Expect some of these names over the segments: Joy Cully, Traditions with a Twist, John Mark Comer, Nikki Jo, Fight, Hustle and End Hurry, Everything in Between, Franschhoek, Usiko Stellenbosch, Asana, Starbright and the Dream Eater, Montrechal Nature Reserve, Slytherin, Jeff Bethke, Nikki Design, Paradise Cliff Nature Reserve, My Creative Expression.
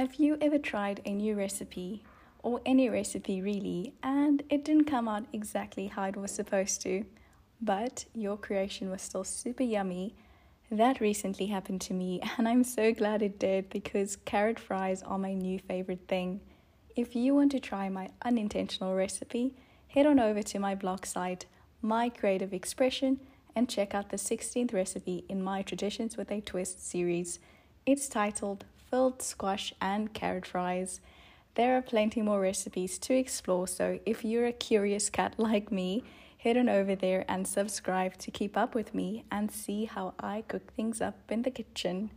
Have you ever tried a new recipe, or any recipe really, and it didn't come out exactly how it was supposed to, but your creation was still super yummy? That recently happened to me, and I'm so glad it did, because carrot fries are my new favorite thing. If you want to try my unintentional recipe, head on over to my blog site, My Creative Expression, and check out the 16th recipe in my Traditions with a Twist series. It's titled Filled Squash and Carrot Fries. There are plenty more recipes to explore, so if you're a curious cat like me, head on over there and subscribe to keep up with me and see how I cook things up in the kitchen.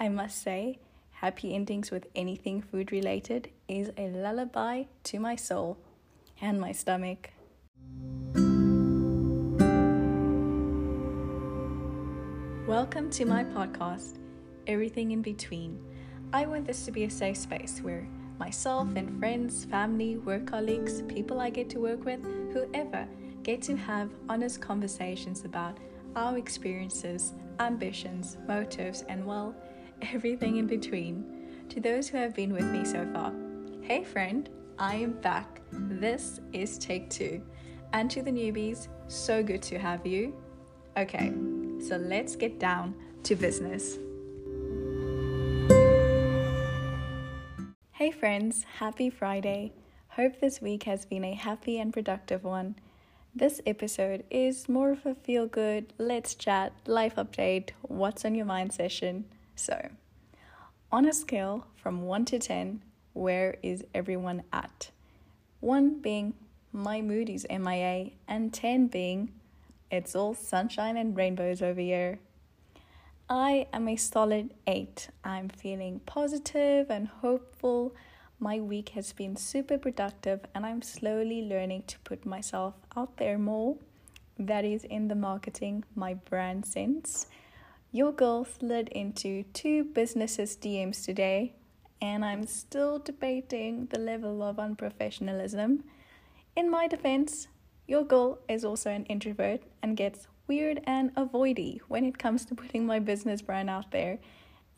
I must say, happy endings with anything food related is a lullaby to my soul and my stomach. Welcome to my podcast, Everything in Between. I want this to be a safe space where myself and friends, family, work colleagues, people I get to work with, whoever, get to have honest conversations about our experiences, ambitions, motives, and, well, everything in between. To those who have been with me so far, hey friend, I am back. This is take 2. And to the newbies, so good to have you. Okay, so let's get down to business. Hey friends, happy Friday. Hope this week has been a happy and productive one. This episode is more of a feel-good, let's chat, life update, what's on your mind session. So, on a scale from 1 to 10, where is everyone at? 1 being, my mood is MIA, and 10 being, it's all sunshine and rainbows over here. I am a solid 8. I'm feeling positive and hopeful. My week has been super productive, and I'm slowly learning to put myself out there more. That is in the marketing, my brand sense. Your girl slid into 2 businesses DMs today, and I'm still debating the level of unprofessionalism. In my defense, your girl is also an introvert and gets weird and avoidy when it comes to putting my business brand out there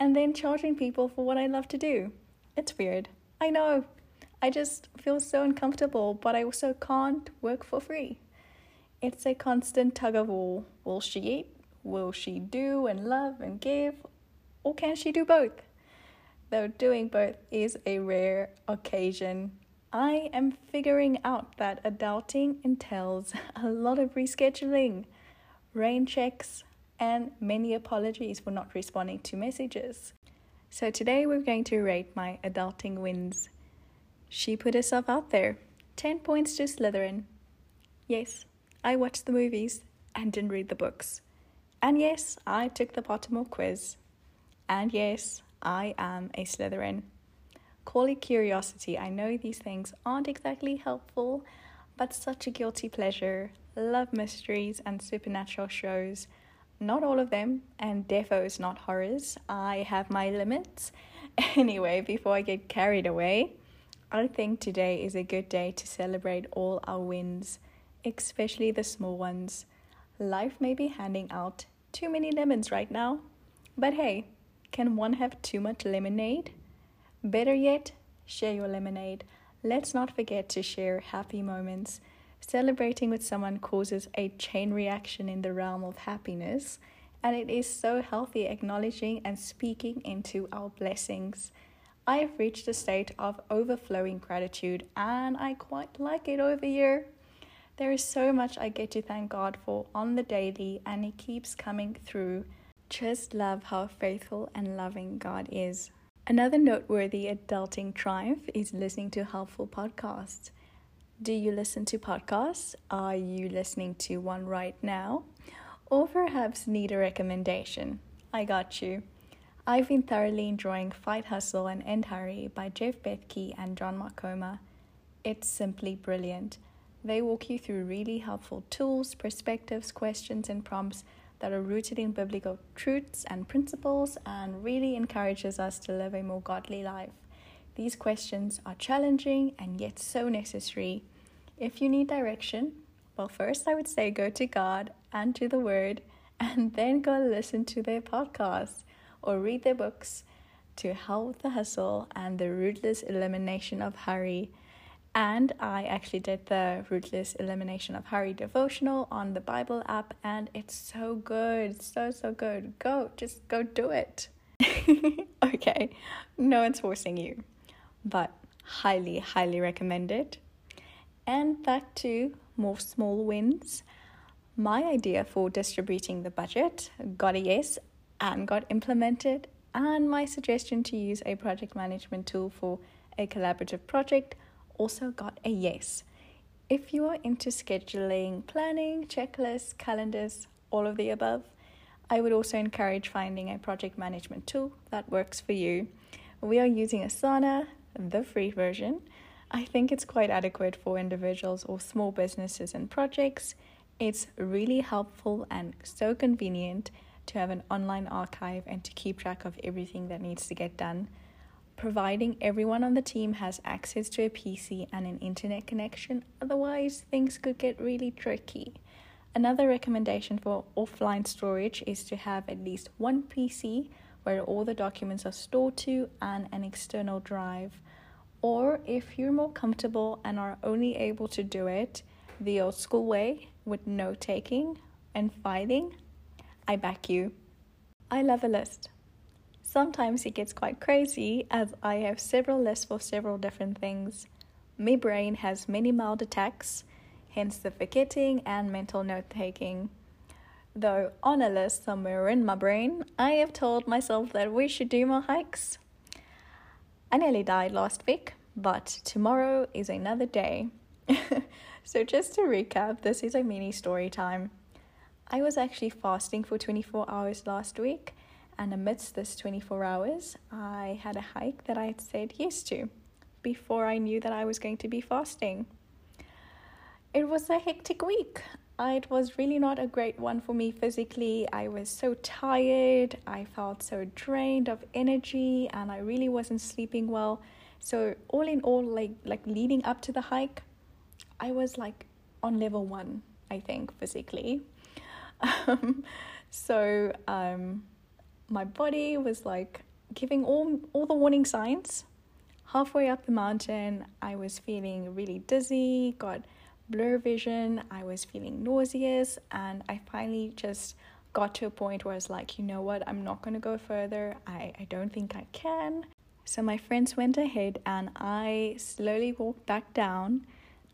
and then charging people for what I love to do. It's weird. I know. I just feel so uncomfortable, but I also can't work for free. It's a constant tug of war. Will she eat? Will she do and love and give? Or can she do both? Though doing both is a rare occasion. I am figuring out that adulting entails a lot of rescheduling, rain checks, and many apologies for not responding to messages. So today we're going to rate my adulting wins. She put herself out there. 10 points to Slytherin. Yes, I watched the movies and didn't read the books. And yes, I took the Pottermore quiz. And yes, I am a Slytherin. Call it curiosity. I know these things aren't exactly helpful, but such a guilty pleasure. Love mysteries and supernatural shows. Not all of them, and defos not horrors. I have my limits. Anyway, before I get carried away, I think today is a good day to celebrate all our wins, especially the small ones. Life may be handing out too many lemons right now, but hey, can one have too much lemonade? Better yet, share your lemonade. Let's not forget to share happy moments. Celebrating with someone causes a chain reaction in the realm of happiness, and it is so healthy acknowledging and speaking into our blessings. I have reached a state of overflowing gratitude, and I quite like it over here. There is so much I get to thank God for on the daily, and it keeps coming through. Just love how faithful and loving God is. Another noteworthy adulting triumph is listening to helpful podcasts. Do you listen to podcasts? Are you listening to one right now? Or perhaps need a recommendation? I got you. I've been thoroughly enjoying Fight, Hustle and End Hurry by Jeff Bethke and John Mark Comer. It's simply brilliant. They walk you through really helpful tools, perspectives, questions and prompts that are rooted in biblical truths and principles and really encourages us to live a more godly life. These questions are challenging and yet so necessary. If you need direction, well, first I would say go to God and to the Word, and then go listen to their podcasts or read their books. to hell with the hustle and the ruthless elimination of hurry. And I actually did the ruthless elimination of hurry devotional on the Bible app, and it's so good, so good. Just go do it. Okay, no one's forcing you, but highly recommend it. And back to more small wins. My idea for distributing the budget got a yes and got implemented, and my suggestion to use a project management tool for a collaborative project also got a yes. If you are into scheduling, planning, checklists, calendars, all of the above, I would also encourage finding a project management tool that works for you. We are using Asana, the free version. I think it's quite adequate for individuals or small businesses and projects. It's really helpful and so convenient to have an online archive and to keep track of everything that needs to get done. Providing everyone on the team has access to a PC and an internet connection, otherwise things could get really tricky. Another recommendation for offline storage is to have at least one PC where all the documents are stored to and an external drive. Or if you're more comfortable and are only able to do it the old school way, with note taking and filing, I back you. I love a list. Sometimes it gets quite crazy, as I have several lists for several different things. My brain has many mild attacks, hence the forgetting and mental note taking. Though on a list somewhere in my brain, I have told myself that we should do more hikes. I nearly died last week, but tomorrow is another day. So just to recap, this is a mini story time. I was actually fasting for 24 hours last week, and amidst this 24 hours, I had a hike that I had said yes to before I knew that I was going to be fasting. It was a hectic week. It was really not a great one for me physically. I was so tired, I felt so drained of energy, and I really wasn't sleeping well. So all in all, like leading up to the hike, I was like on level 1, I think, physically. My body was like giving all the warning signs. Halfway up the mountain, I was feeling really dizzy, got blur vision, I was feeling nauseous, and I finally just got to a point where I was like, you know what, I'm not going to go further. I don't think I can. So my friends went ahead and I slowly walked back down.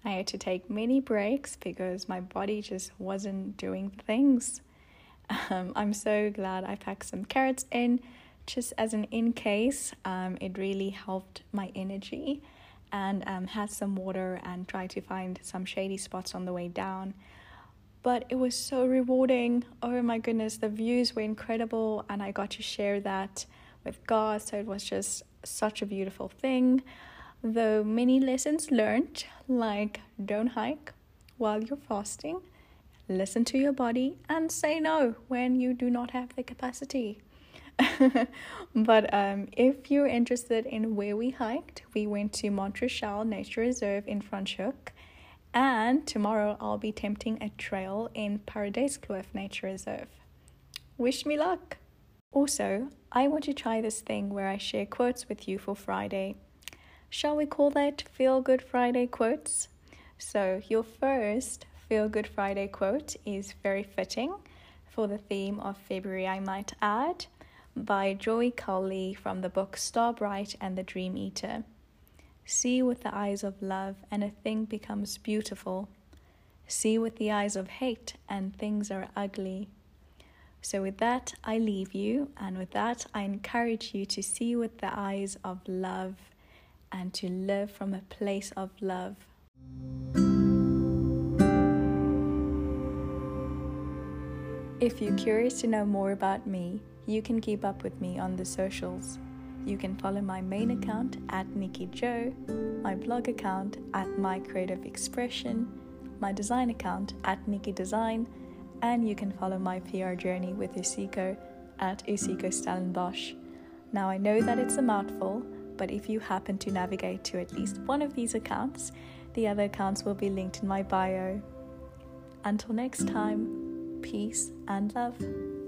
I had to take many breaks because my body just wasn't doing things. I'm so glad I packed some carrots in, just as an in case. It really helped my energy, and had some water and tried to find some shady spots on the way down. But it was so rewarding. Oh my goodness, the views were incredible, and I got to share that with God. So it was just such a beautiful thing. Though many lessons learned, like don't hike while you're fasting, listen to your body, and say no when you do not have the capacity. But if you're interested in where we hiked, we went to Montrechal Nature Reserve in Franschhoek, and tomorrow I'll be tempting a trail in Paradise Cliff Nature Reserve. Wish me luck! Also, I want to try this thing where I share quotes with you for Friday. Shall we call that Feel Good Friday quotes? So your first Feel Good Friday quote is very fitting for the theme of February, I might add, by Joy Cully from the book Starbright and the Dream Eater. See with the eyes of love and a thing becomes beautiful. See with the eyes of hate and things are ugly. So with that, I leave you, and with that, I encourage you to see with the eyes of love and to live from a place of love. If you're curious to know more about me, you can keep up with me on the socials. You can follow my main account at Nikki Jo, my blog account at My Creative Expression, my design account at Nikki Design, and you can follow my PR journey with Usiko at Usiko Stellenbosch. Now I know that it's a mouthful, but if you happen to navigate to at least one of these accounts, the other accounts will be linked in my bio. Until next time, peace and love.